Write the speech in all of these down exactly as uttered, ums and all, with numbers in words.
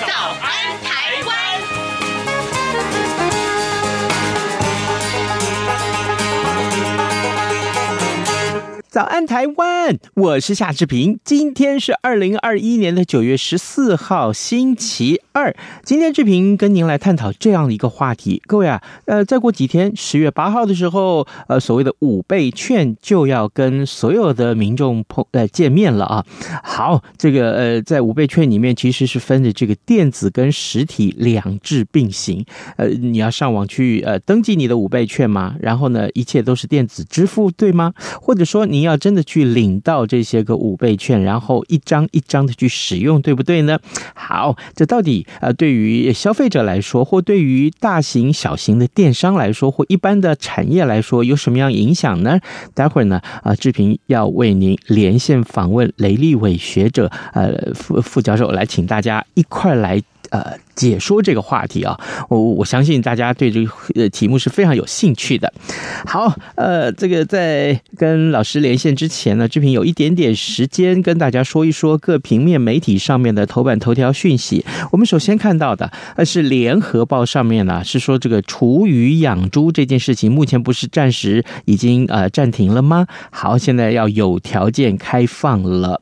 《早安台湾》。早安台湾，我是夏志平。今天是二零二一年的九月十四号，星期二。今天志平跟您来探讨这样的一个话题。各位啊，呃，再过几天十月八号的时候，呃，所谓的五倍券就要跟所有的民众碰呃见面了啊。好，这个呃，在五倍券里面其实是分的这个电子跟实体两制并行。呃，你要上网去呃登记你的五倍券嘛，然后呢，一切都是电子支付，对吗？或者说你要要真的去领到这些个五倍券，然后一张一张的去使用，对不对呢？好，这到底呃对于消费者来说，或对于大型小型的电商来说，或一般的产业来说，有什么样影响呢？待会儿呢啊、呃、志平要为您连线访问雷立伟学者呃副副教授，来请大家一块来呃解说这个话题啊，我我相信大家对这个题目是非常有兴趣的。好，呃，这个在跟老师连线之前呢，志平有一点点时间跟大家说一说各平面媒体上面的头版头条讯息。我们首先看到的，呃，是联合报上面呢、啊、是说这个厨余养猪这件事情，目前不是暂时已经呃暂停了吗？好，现在要有条件开放了。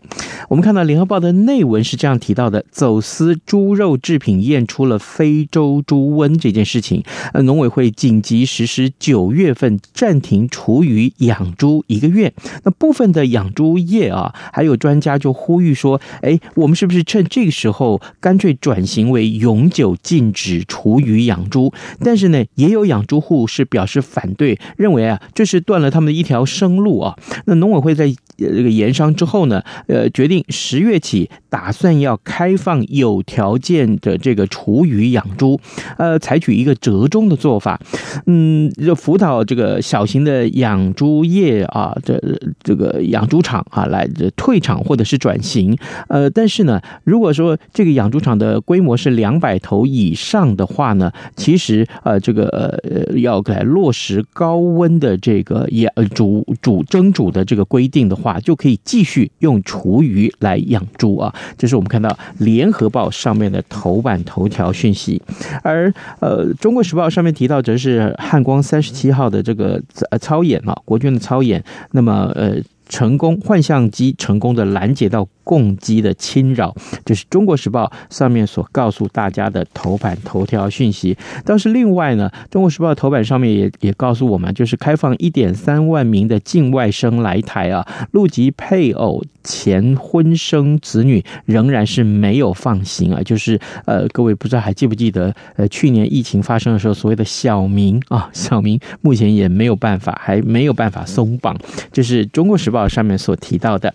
我们看到联合报的内文是这样提到的：走私猪肉制品验出了非洲猪瘟这件事情，呃，农委会紧急实施九月份暂停厨余养猪一个月。那部分的养猪业啊，还有专家就呼吁说，哎，我们是不是趁这个时候干脆转型为永久禁止厨余养猪？但是呢，也有养猪户是表示反对，认为啊，这是断了他们的一条生路啊。那农委会在这个研商之后呢，呃，决定十月起打算要开放有条件的这个厨余养猪，呃，采取一个折中的做法，嗯，就辅导这个小型的养猪业啊，这这个养猪场啊，来退场或者是转型，呃，但是呢，如果说这个养猪场的规模是两百头以上的话呢，其实呃，这个呃要来落实高温的这个养煮煮蒸煮的这个规定的话。就可以继续用厨余来养猪啊，这是我们看到联合报上面的头版头条讯息。而呃，中国时报上面提到则是汉光三十七号的这个操演啊，国军的操演，那么呃。成功幻象机成功的拦截到共机的侵扰，这是中国时报上面所告诉大家的头版头条讯息。倒是另外呢，中国时报头版上面也也告诉我们，就是开放 一点三万名的境外生来台啊，陆籍配偶前婚生子女仍然是没有放行啊，就是呃各位不知道还记不记得呃去年疫情发生的时候，所谓的小民啊，小民目前也没有办法还没有办法松绑，这是中国时报上面所提到的。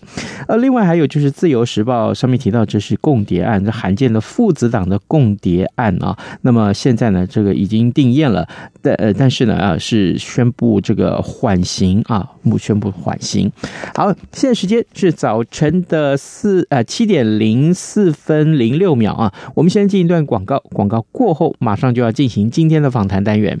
呃，另外还有就是自由时报上面提到，这是共谍案，这罕见的父子党的共谍案啊。那么现在呢，这个已经定验了，但呃，但是呢啊，是宣布这个缓刑啊，宣布缓刑。好，现在时间是早晨的四呃七点零四分零六秒啊。我们先进一段广告，广告过后马上就要进行今天的访谈单元。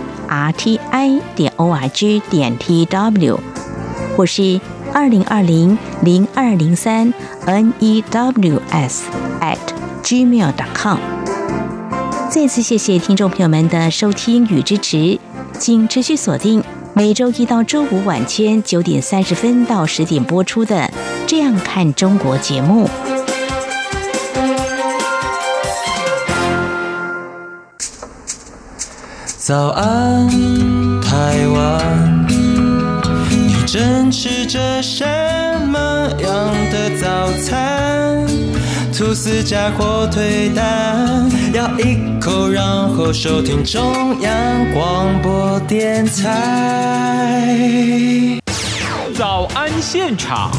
r t i 点 o r g 点 t w 或是二零二零零二零三 n e w s at gmail 点 com。 再次谢谢听众朋友们的收听与支持，请持续锁定每周一到周五晚间九点三十分到十点播出的《这样看中国》节目。早安台湾，你正吃着什么样的早餐？吐司加火腿蛋，咬一口然后收听中央广播电台早安现场。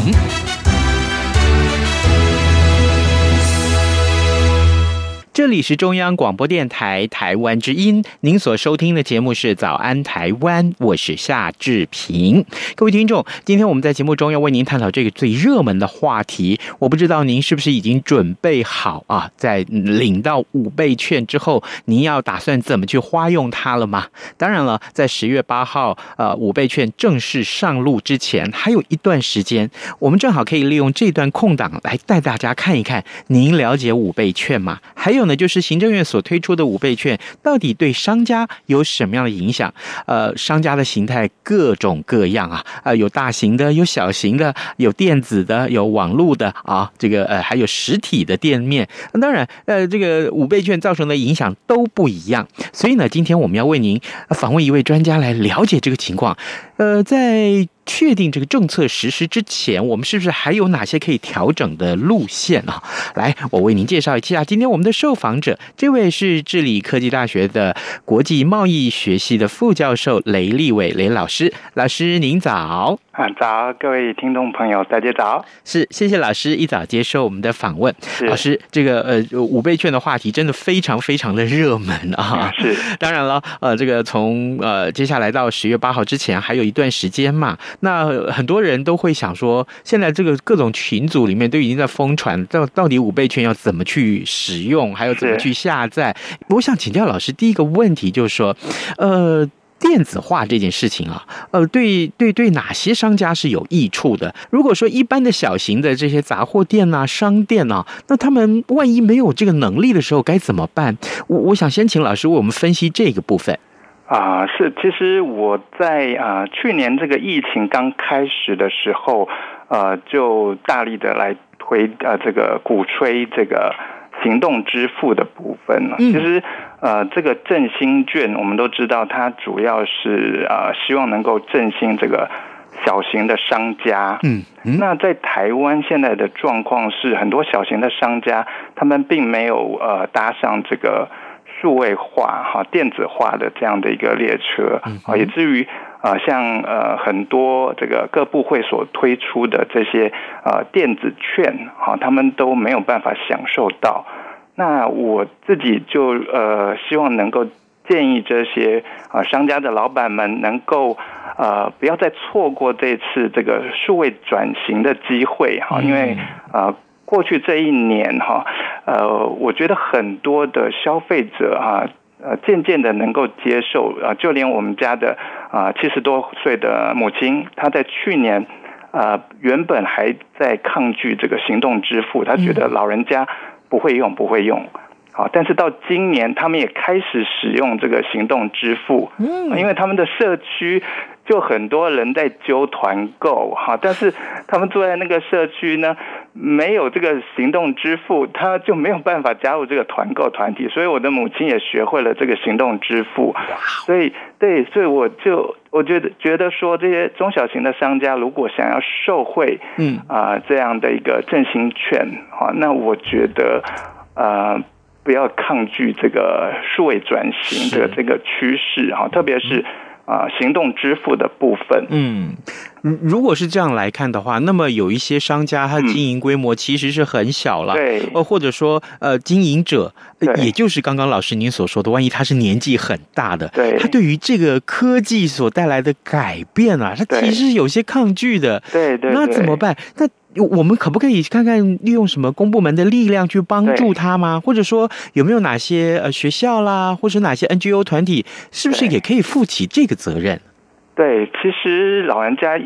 这里是中央广播电台台湾之音，您所收听的节目是早安台湾，我是夏志平。各位听众，今天我们在节目中要为您探讨这个最热门的话题，我不知道您是不是已经准备好啊？在领到五倍券之后，您要打算怎么去花用它了吗？当然了，在十月八号呃，五倍券正式上路之前还有一段时间，我们正好可以利用这段空档来带大家看一看，您了解五倍券吗？还有呢，就是行政院所推出的五倍券到底对商家有什么样的影响？呃，商家的形态各种各样啊，呃，有大型的，有小型的，有电子的，有网络的啊，这个呃还有实体的店面。当然，呃，这个五倍券造成的影响都不一样。所以呢，今天我们要为您访问一位专家来了解这个情况。呃，在确定这个政策实施之前，我们是不是还有哪些可以调整的路线啊？来，我为您介绍一下今天我们的受访者，这位是智利科技大学的国际贸易学系的副教授雷立伟雷老师。老师您早。啊，早，各位听众朋友大家早。是，谢谢老师一早接受我们的访问。老师，这个呃五倍券的话题真的非常非常的热门啊。是，当然了，呃这个从呃接下来到十月八号之前还有一段时间嘛，那很多人都会想说，现在这个各种群组里面都已经在疯传，到到底五倍券要怎么去使用，还有怎么去下载。我想请教老师，第一个问题就是说，呃，电子化这件事情啊，呃，对对对，哪些商家是有益处的？如果说一般的小型的这些杂货店啊、商店啊，那他们万一没有这个能力的时候该怎么办？我我想先请老师为我们分析这个部分。啊、呃，是，其实我在啊、呃、去年这个疫情刚开始的时候，呃，就大力的来推呃这个鼓吹这个行动支付的部分了。其实呃这个振兴券，我们都知道它主要是呃希望能够振兴这个小型的商家。嗯，那在台湾现在的状况是，很多小型的商家他们并没有呃搭上这个数位化哈、电子化的这样的一个列车啊，以至于啊、呃，像呃很多这个各部会所推出的这些呃电子券哈、啊，他们都没有办法享受到。那我自己就呃希望能够建议这些啊、呃、商家的老板们能够呃不要再错过这次这个数位转型的机会哈、啊，因为呃。过去这一年哈，呃，我觉得很多的消费者啊，呃，渐渐的能够接受啊，就连我们家的啊七十多岁的母亲，她在去年啊、呃、原本还在抗拒这个行动支付，她觉得老人家不会用不会用，好、啊，但是到今年他们也开始使用这个行动支付，啊、因为他们的社区。就很多人在揪团购哈，但是他们住在那个社区呢，没有这个行动支付，他就没有办法加入这个团购团体，所以我的母亲也学会了这个行动支付。所以对，所以我就我觉得觉得说，这些中小型的商家如果想要受惠，嗯、呃、啊这样的一个振兴券哈，那我觉得呃不要抗拒这个数位转型的这个趋势哈，特别是。啊、呃，行动支付的部分，嗯，如果是这样来看的话，那么有一些商家他经营规模其实是很小了，对、嗯，或者说呃，经营者、呃，也就是刚刚老师您所说的，万一他是年纪很大的，对，他对于这个科技所带来的改变啊，他其实有些抗拒的，对对，那怎么办？那我们可不可以看看利用什么公部门的力量去帮助他吗？或者说有没有哪些呃学校啦，或者哪些 N G O 团体，是不是也可以负起这个责任？对，其实老人家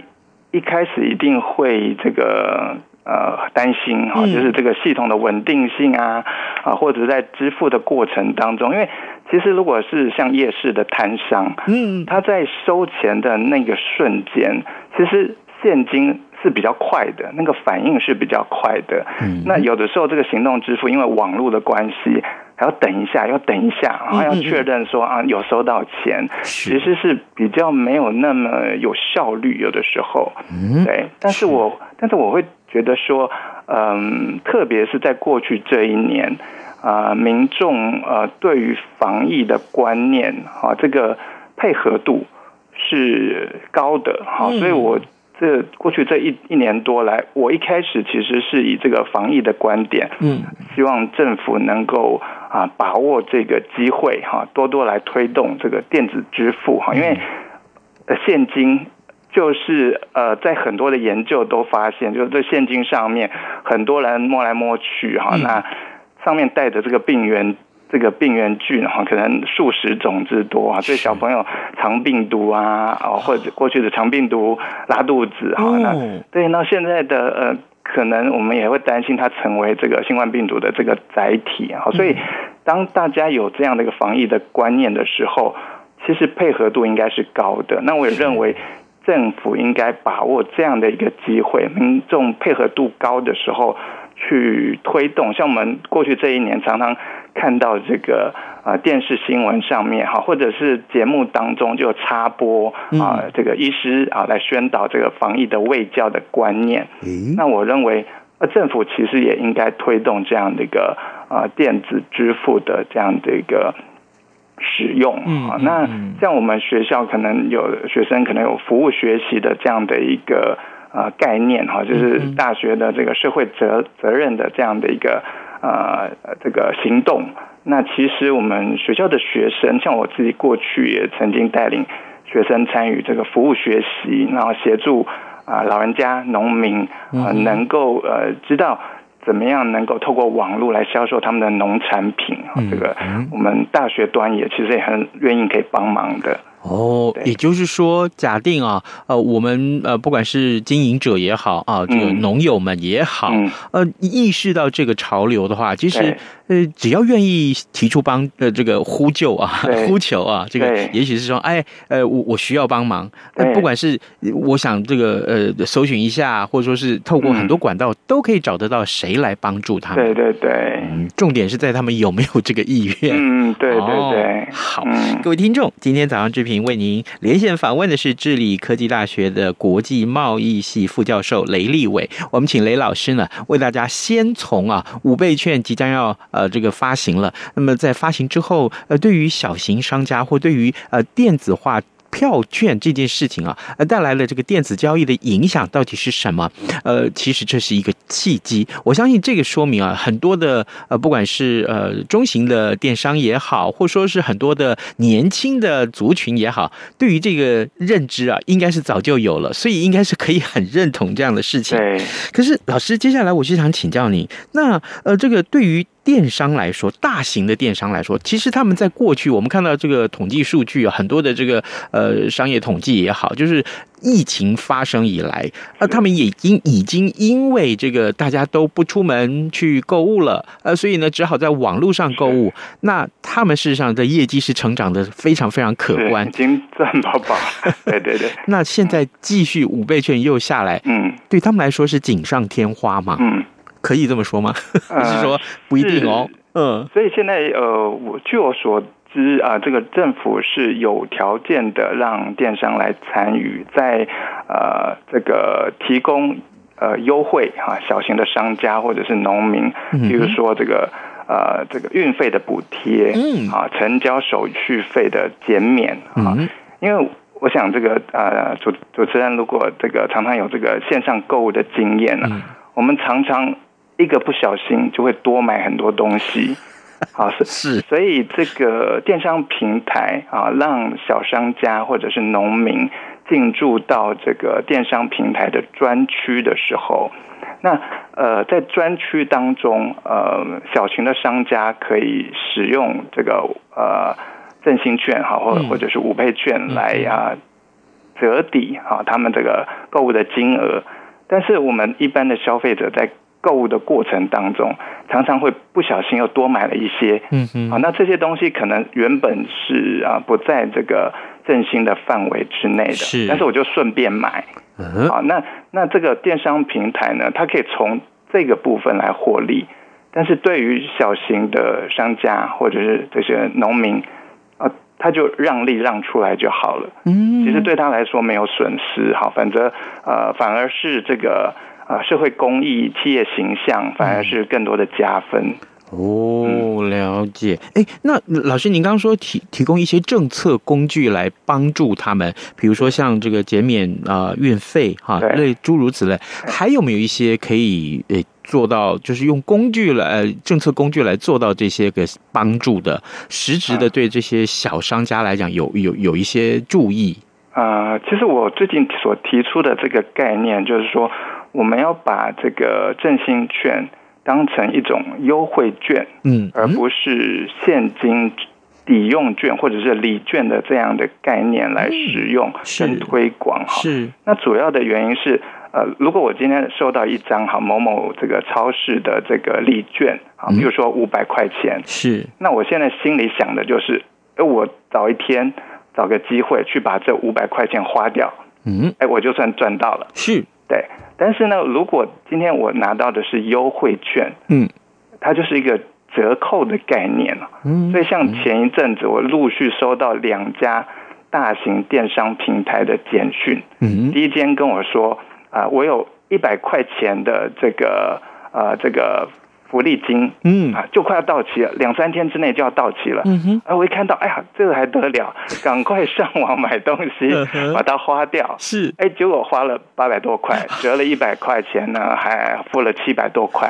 一开始一定会这个呃担心哈、哦，就是这个系统的稳定性啊啊、呃，或者在支付的过程当中，因为其实如果是像夜市的摊商，嗯，他在收钱的那个瞬间，其实现金。是比较快的，那个反应是比较快的。嗯，那有的时候这个行动支付因为网络的关系，还要等一下，要等一下，然后要确认说啊有收到钱，其实是比较没有那么有效率，有的时候。嗯，对，但是我但是我会觉得说，嗯，特别是在过去这一年，啊、呃，民众呃对于防疫的观念啊，这个配合度是高的，好、啊，所以我。这过去这一一年多来，我一开始其实是以这个防疫的观点，嗯，希望政府能够啊把握这个机会哈、啊，多多来推动这个电子支付哈、啊，因为、呃、现金就是呃在很多的研究都发现，就是在现金上面很多人摸来摸去哈、啊，那上面带着这个病原。这个病原菌哈，可能数十种之多啊，所以小朋友肠病毒啊，哦，或者过去的肠病毒拉肚子哈、哦，那对，那现在的呃，可能我们也会担心它成为这个新冠病毒的这个载体啊，所以当大家有这样的一个防疫的观念的时候，其实配合度应该是高的。那我也认为政府应该把握这样的一个机会，民众配合度高的时候。去推动，像我们过去这一年常常看到这个呃电视新闻上面哈，或者是节目当中就插播啊、呃，这个医师啊来宣导这个防疫的卫教的观念。那我认为，呃，政府其实也应该推动这样的一个呃电子支付的这样的一个。使用啊，那像我们学校可能有学生可能有服务学习的这样的一个呃概念哈，就是大学的这个社会责责任的这样的一个呃这个行动。那其实我们学校的学生，像我自己过去也曾经带领学生参与这个服务学习，然后协助啊、呃、老人家、农民啊、呃、能够呃知道。怎么样能够透过网络来销售他们的农产品？嗯、这个我们大学端也其实也很愿意可以帮忙的。哦，也就是说，假定啊，呃，我们呃，不管是经营者也好啊，这个农友们也好，嗯、呃，意识到这个潮流的话，其实呃，只要愿意提出帮呃这个呼救啊、呼求啊，这个也许是说，哎，呃，我我需要帮忙。那不管是我想这个呃，搜寻一下，或者说是透过很多管道，嗯、都可以找得到谁来帮助他们。对对对、嗯，重点是在他们有没有这个意愿。嗯，对对对。哦、好、嗯，各位听众，今天早上这篇。为您连线访问的是智利科技大学的国际贸易系副教授雷立伟，我们请雷老师呢为大家先从啊五倍券即将要呃这个发行了，那么在发行之后，呃对于小型商家或对于呃电子化。票券这件事情啊，呃，带来了这个电子交易的影响到底是什么？呃，其实这是一个契机。我相信这个说明啊，很多的呃，不管是呃中型的电商也好，或说是很多的年轻的族群也好，对于这个认知啊，应该是早就有了，所以应该是可以很认同这样的事情。可是老师，接下来我就想请教您，那呃，这个对于。电商来说，大型的电商来说，其实他们在过去，我们看到这个统计数据，很多的这个呃商业统计也好，就是疫情发生以来，呃，他们也因已经因为这个大家都不出门去购物了，呃，所以呢，只好在网络上购物。那他们事实上的业绩是成长的非常非常可观，已经赚饱饱。对对对。那现在继续五倍券又下来，嗯，对他们来说是锦上添花嘛？嗯。可以这么说吗？你是说不一定哦。嗯，所以现在呃，我据我所知啊、呃，这个政府是有条件的让电商来参与，在呃这个提供呃优惠啊，小型的商家或者是农民，比如说这个呃这个运费的补贴，嗯啊，成交手续费的减免啊、嗯，因为。我想这个呃主主持人如果这个常常有这个线上购物的经验呢、啊嗯，我们常常一个不小心就会多买很多东西，啊是，所以这个电商平台啊，让小商家或者是农民进驻到这个电商平台的专区的时候，那呃在专区当中，呃小型的商家可以使用这个呃。振兴券哈，或或者是五倍券来啊折抵哈他们这个购物的金额，但是我们一般的消费者在购物的过程当中，常常会不小心又多买了一些，嗯嗯，好，那这些东西可能原本是啊不在这个振兴的范围之内的，是，但是我就顺便买。嗯、好，那那这个电商平台呢，它可以从这个部分来获利，但是对于小型的商家或者是这些农民啊，他就让利让出来就好了。嗯，其实对他来说没有损失，好，反正呃反而是这个呃社会公益、企业形象，反而是更多的加分。嗯哦，了解。哎，那老师，您刚刚说提提供一些政策工具来帮助他们，比如说像这个减免啊、呃、运费哈，类诸如此类，还有没有一些可以诶做到，就是用工具来、呃、政策工具来做到这些个帮助的，实质的对这些小商家来讲有有有一些注意？呃，其实我最近所提出的这个概念，就是说我们要把这个振兴券当成一种优惠券，嗯，而不是现金抵用券或者是礼券的这样的概念来使用跟推广。哈，是。那主要的原因是，呃，如果我今天收到一张哈某某这个超市的这个礼券，啊，比如说五百块钱，是。那我现在心里想的就是，哎，我找一天找个机会去把这五百块钱花掉，嗯，哎，我就算赚到了，是。对。但是呢，如果今天我拿到的是优惠券，嗯，它就是一个折扣的概念了，嗯，所以像前一阵子我陆续收到两家大型电商平台的简讯，嗯，第一间跟我说啊、呃，我有一百块钱的这个呃这个福利金，嗯啊，就快要到期了，两三天之内就要到期了，嗯哼，啊，我一看到，哎呀，这个还得了，赶快上网买东西，把它花掉，是，哎，结果花了八百多块，折了一百块钱呢，还付了七百多块，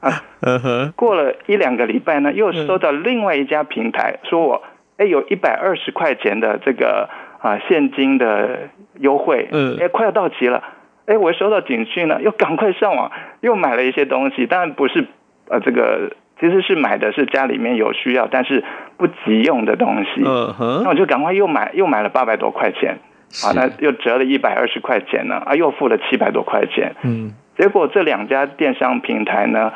啊，嗯、过了一两个礼拜呢，又收到另外一家平台、嗯、说我，哎，有一百二十块钱的这个啊现金的优惠，嗯，哎，快要到期了，哎，我收到警讯了，又赶快上网，又买了一些东西，当然不是。呃，这个其实是买的是家里面有需要但是不急用的东西，嗯哼，那我就赶快又买，又买了八百多块钱，啊，那又折了一百二十块钱呢，啊，又付了七百多块钱，嗯，结果这两家电商平台呢，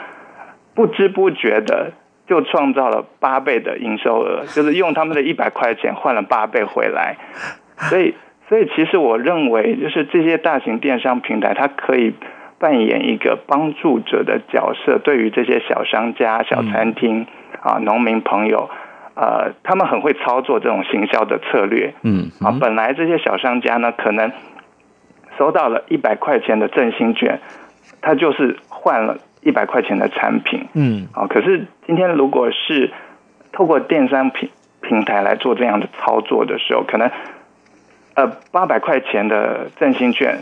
不知不觉的就创造了八倍的营收额，就是用他们的一百块钱换了八倍回来，所以，所以其实我认为就是这些大型电商平台它可以。扮演一个帮助者的角色，对于这些小商家、小餐厅、嗯、啊，农民朋友，呃，他们很会操作这种行销的策略。嗯，嗯啊，本来这些小商家呢，可能收到了一百块钱的振兴券，他就是换了一百块钱的产品。嗯，啊，可是今天如果是透过电商平平台来做这样的操作的时候，可能呃八百块钱的振兴券。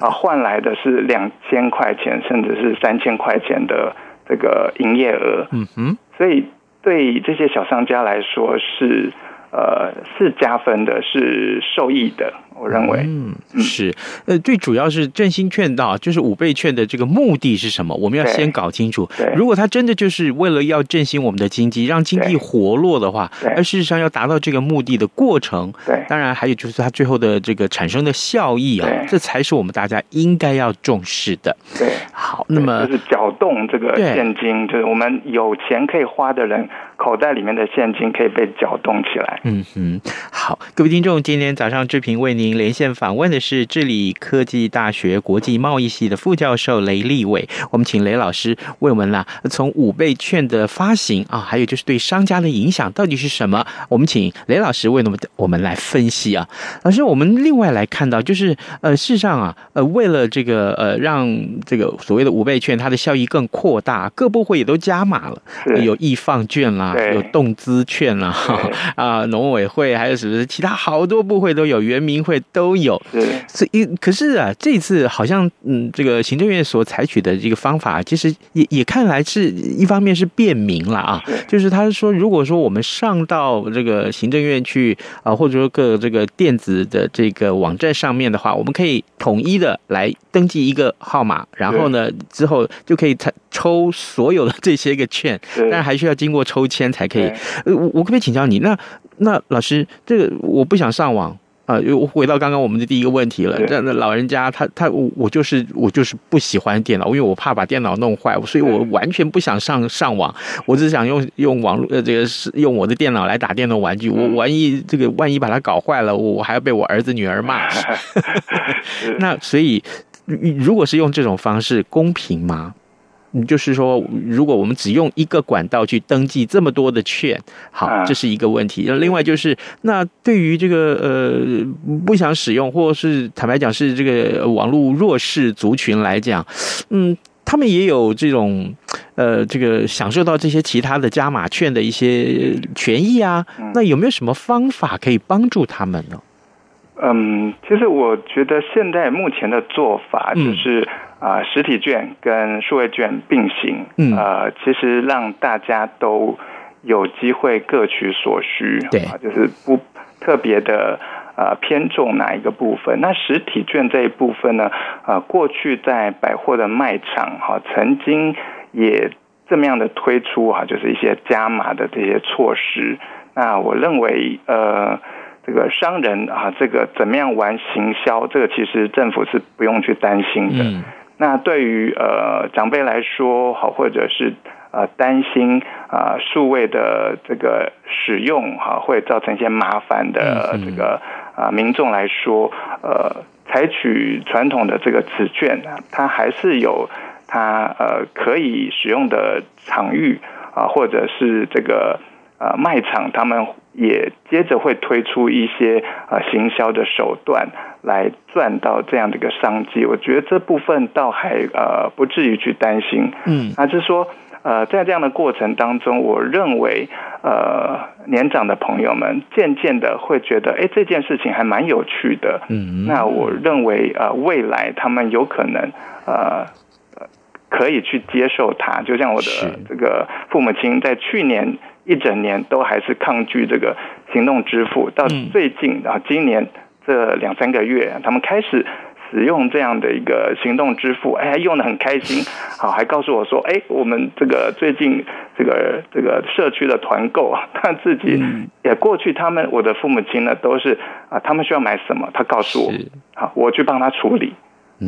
啊，换来的是两千块钱，甚至是三千块钱的这个营业额。嗯哼，所以对这些小商家来说是呃是加分的，是受益的。我认为，嗯，是，呃，最主要是振兴券的，就是五倍券的这个目的是什么？我们要先搞清楚。如果它真的就是为了要振兴我们的经济，让经济活络的话，而事实上要达到这个目的的过程，对，当然还有就是它最后的这个产生的效益啊，这才是我们大家应该要重视的。对，好，那么就是搅动这个现金，就是我们有钱可以花的人，口袋里面的现金可以被搅动起来。嗯哼，好，各位听众，今天早上志平为您。您连线访问的是智利科技大学国际贸易系的副教授雷立伟，我们请雷老师为我们啦、啊，从五倍券的发行啊，还有就是对商家的影响到底是什么？我们请雷老师为我们我们来分析啊。老师，我们另外来看到就是呃，事实上啊，呃，为了这个呃，让这个所谓的五倍券它的效益更扩大，各部会也都加码了，呃、有易放券啦，有动资券啦，啊、呃，农委会还有什么其他好多部会都有，原民会。都有，所以可是啊，这次好像嗯，这个行政院所采取的这个方法，其实也也看来是一方面是便民了啊，就是他说，如果说我们上到这个行政院去啊、呃，或者说各这个电子的这个网站上面的话，我们可以统一的来登记一个号码，然后呢之后就可以抽所有的这些个券，但还需要经过抽签才可以。呃，我可不可以请教你？那那老师，这个我不想上网。啊、呃，又回到刚刚我们的第一个问题了。这样的老人家他他我我就是我就是不喜欢电脑，因为我怕把电脑弄坏，所以我完全不想上上网，我只想用用网络呃这个是用我的电脑来打电动玩具。我万一这个万一把它搞坏了，我还要被我儿子女儿骂。那所以如果是用这种方式，公平吗？就是说如果我们只用一个管道去登记这么多的券，好，这是一个问题。另外就是那对于这个呃不想使用或是坦白讲是这个网络弱势族群来讲，嗯，他们也有这种呃这个享受到这些其他的加码券的一些权益啊，那有没有什么方法可以帮助他们呢？嗯，其实我觉得现在目前的做法就是啊、呃，实体券跟数位券并行，嗯，呃，其实让大家都有机会各取所需，对，啊、就是不特别的呃偏重哪一个部分。那实体券这一部分呢，呃，过去在百货的卖场哈、啊，曾经也这么样的推出哈、啊，就是一些加码的这些措施。那我认为呃。这个商人啊，这个怎么样玩行销，这个其实政府是不用去担心的。嗯、那对于呃长辈来说，好，或者是呃担心啊、呃、数位的这个使用哈、啊、会造成一些麻烦的这个啊、呃、民众来说，呃，采取传统的这个纸券，它还是有它呃可以使用的场域啊，或者是这个。呃，卖场他们也接着会推出一些呃行销的手段来赚到这样的一个商机，我觉得这部分倒还呃不至于去担心。嗯，那就是说呃在这样的过程当中，我认为呃年长的朋友们渐渐的会觉得，哎，这件事情还蛮有趣的。嗯，那我认为呃未来他们有可能呃。可以去接受它，就像我的这个父母亲在去年一整年都还是抗拒这个行动支付，到最近啊今年这两三个月，他们开始使用这样的一个行动支付，哎，用得很开心。好，还告诉我说，哎，我们这个最近这个这个社区的团购啊，他自己也过去，他们我的父母亲呢都是啊，他们需要买什么，他告诉我，好，我去帮他处理。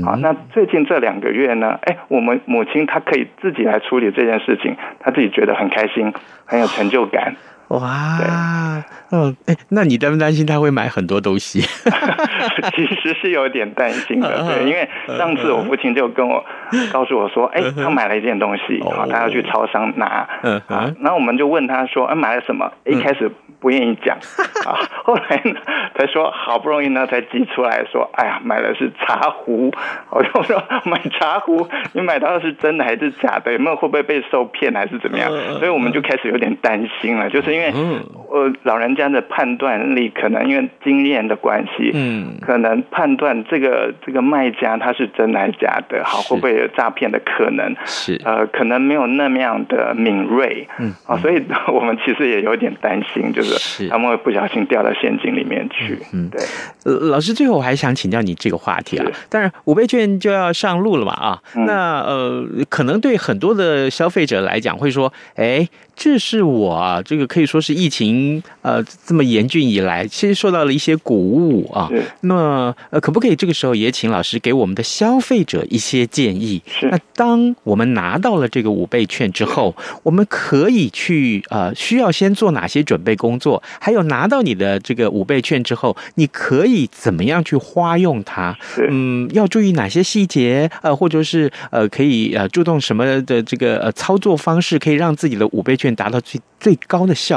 好，那最近这两个月呢，哎，我们母亲她可以自己来处理这件事情，她自己觉得很开心，很有成就感。哇，嗯，哎，那你担不担心他会买很多东西？其实是有点担心的，对，因为上次我父亲就跟我告诉我说，哎，他买了一件东西，好，他要去超商拿，嗯，啊，然后我们就问他说，哎，买了什么？一开始不愿意讲，啊，后来呢，才说好不容易呢才挤出来说，哎呀，买的是茶壶。我就说买茶壶，你买到的是真的还是假的？有没有会不会被受骗还是怎么样？所以我们就开始有点担心了，就是。因为呃老人家的判断力可能因为经验的关系，嗯，可能判断这个这个卖家他是真还是假的，好，会不会有诈骗的可能？是呃可能没有那么样的敏锐，嗯啊，所以我们其实也有点担心，就是他们会不小心掉到陷阱里面去。嗯，对。呃、老师，最后我还想请教你这个话题啊，当然五倍券就要上路了嘛啊，嗯，那呃可能对很多的消费者来讲会说，哎，这是我啊，这个可以。说是疫情呃这么严峻以来，其实受到了一些鼓舞啊。那呃，可不可以这个时候也请老师给我们的消费者一些建议？是。那当我们拿到了这个五倍券之后，我们可以去呃需要先做哪些准备工作？还有拿到你的这个五倍券之后，你可以怎么样去花用它？嗯，要注意哪些细节？呃，或者是呃可以呃注重什么的这个呃操作方式，可以让自己的五倍券达到最最高的效果？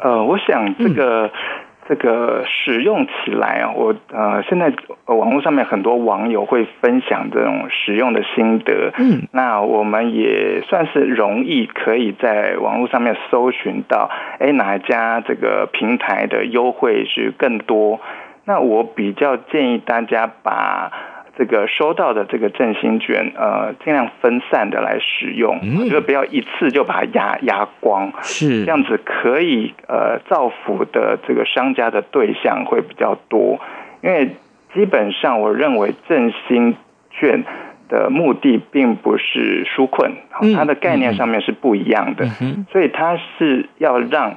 呃，我想这个、嗯、这个使用起来啊，我呃现在网络上面很多网友会分享这种使用的心得，嗯，那我们也算是容易可以在网络上面搜寻到，哎，哪一家这个平台的优惠是更多？那我比较建议大家把这个收到的这个振兴券，呃，尽量分散的来使用，嗯，就不要一次就把它压压光，是这样子可以呃造福的这个商家的对象会比较多，因为基本上我认为振兴券的目的并不是纾困，嗯，它的概念上面是不一样的，嗯，所以它是要让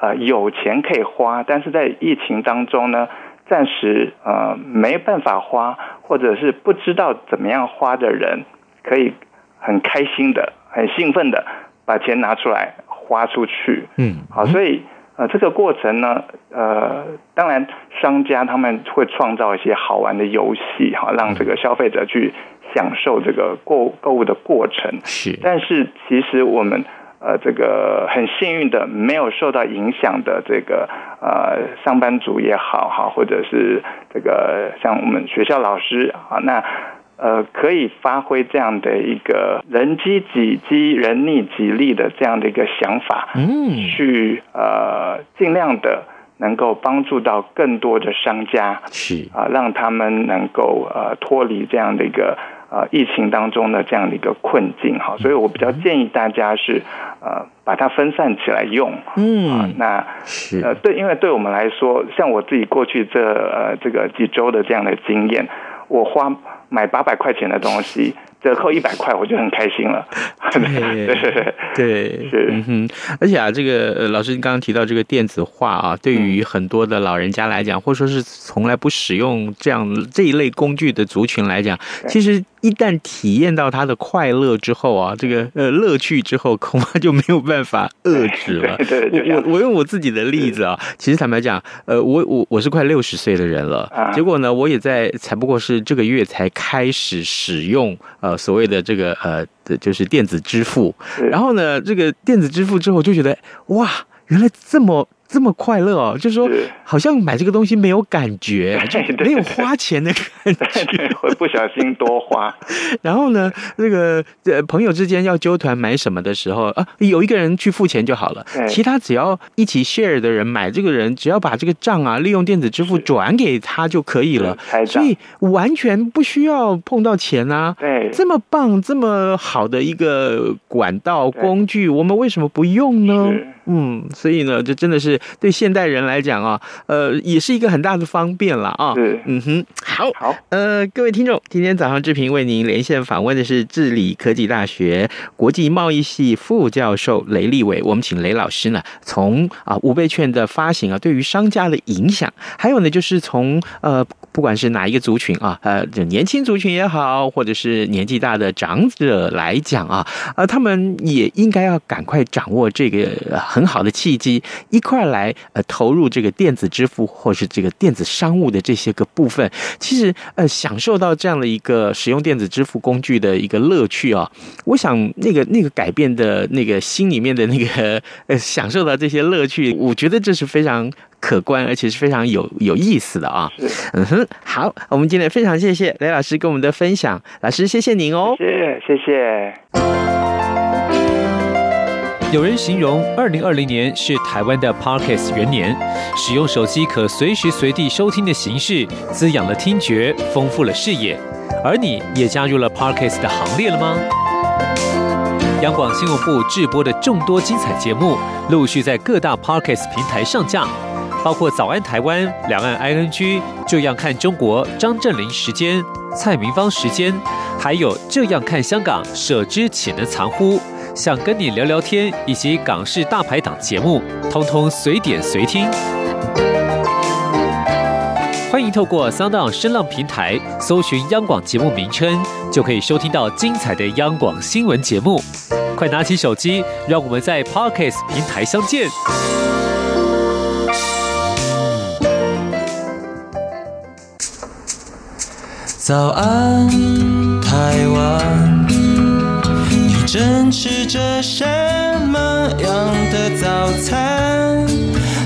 呃有钱可以花，但是在疫情当中呢。暂时呃没办法花或者是不知道怎么样花的人，可以很开心的很兴奋的把钱拿出来花出去。嗯，好，所以呃这个过程呢，呃当然商家他们会创造一些好玩的游戏哈，让这个消费者去享受这个购购物的过程。是，但是其实我们呃，这个很幸运的，没有受到影响的这个呃上班族也好哈，或者是这个像我们学校老师啊，那呃可以发挥这样的一个人机己机、人逆己力的这样的一个想法，嗯，去呃尽量的能够帮助到更多的商家，是啊、呃，让他们能够呃脱离这样的一个。呃，疫情当中的这样的一个困境哈，所以我比较建议大家是呃把它分散起来用，嗯，啊、那是呃对，因为对我们来说，像我自己过去这呃这个几周的这样的经验，我花买八百块钱的东西。折扣一百块，我就很开心了。对对是，嗯哼，而且啊，这个老师您刚刚提到这个电子化啊，对于很多的老人家来讲，或者说是从来不使用这样这一类工具的族群来讲，其实一旦体验到它的快乐之后啊，这个呃乐趣之后，恐怕就没有办法遏制了。对对对，我我用我自己的例子啊，其实坦白讲，呃，我我我是快六十岁的人了，结果呢，我也在才不过是这个月才开始使用呃。呃，所谓的这个呃，就是电子支付，然后呢，这个电子支付之后就觉得哇，原来这么这么快乐哦，就是说好像买这个东西没有感觉，就没有花钱的感觉，会不小心多花。然后呢，那个呃朋友之间要揪团买什么的时候啊，有一个人去付钱就好了，其他只要一起 share 的人买这个人，只要把这个账啊利用电子支付转给他就可以了，所以完全不需要碰到钱啊。这么棒，这么好的一个管道工具，我们为什么不用呢？嗯，所以呢，这真的是对现代人来讲啊，呃，也是一个很大的方便了啊。嗯哼，好，好，呃，各位听众，今天早上志平为您连线访问的是智理科技大学国际贸易系副教授雷立伟，我们请雷老师呢，从啊五倍券的发行啊，对于商家的影响，还有呢，就是从呃。不管是哪一个族群啊，呃，年轻族群也好，或者是年纪大的长者来讲啊，呃，他们也应该要赶快掌握这个很好的契机，一块来呃投入这个电子支付或是这个电子商务的这些个部分。其实呃，享受到这样的一个使用电子支付工具的一个乐趣啊，我想那个那个改变的那个心里面的那个呃，享受到这些乐趣，我觉得这是非常。可观，而且是非常有有意思的啊。嗯哼，好，我们今天非常谢谢雷老师跟我们的分享，老师谢谢您哦。谢谢谢谢。有人形容二零二零年是台湾的 Podcast 元年，使用手机可随时随地收听的形式，滋养了听觉，丰富了视野。而你也加入了 Podcast 的行列了吗？央广新闻部制播的众多精彩节目，陆续在各大 Podcast 平台上架。包括早安台湾、两岸 I N G、这样看中国、张振林时间、蔡明芳时间，还有这样看香港、舍之岂能藏乎、想跟你聊聊天，以及港式大排档节目，通通随点随听。欢迎透过 SoundOn 声浪平台搜寻央广节目名称，就可以收听到精彩的央广新闻节目。快拿起手机，让我们在 Podcast 平台相见。早安，台湾，你正吃着什么样的早餐？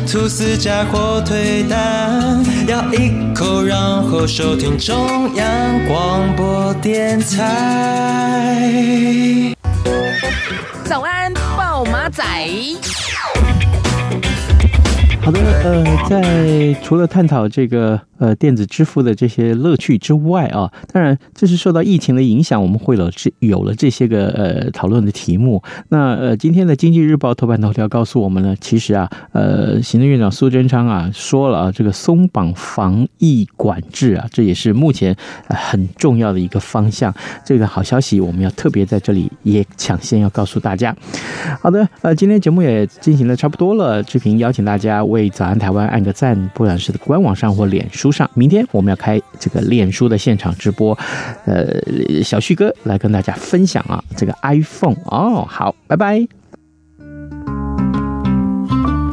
吐司加火腿蛋，咬一口，然后收听中央广播电台。早安，暴马仔。好的，呃，在除了探讨这个呃电子支付的这些乐趣之外啊，当然这是受到疫情的影响，我们会有这有了这些个呃讨论的题目。那呃今天的《经济日报》头版头条告诉我们呢，其实啊，呃，行政院长苏贞昌啊说了啊，这个松绑防疫管制啊，这也是目前、呃、很重要的一个方向。这个好消息我们要特别在这里也抢先要告诉大家。好的，呃，今天节目也进行的差不多了，志平邀请大家为早安台湾按个赞，不管是官网上或脸书。书上。明天我们要开这个脸书的现场直播，呃，小旭哥来跟大家分享啊，这个 iPhone 哦。好，拜拜。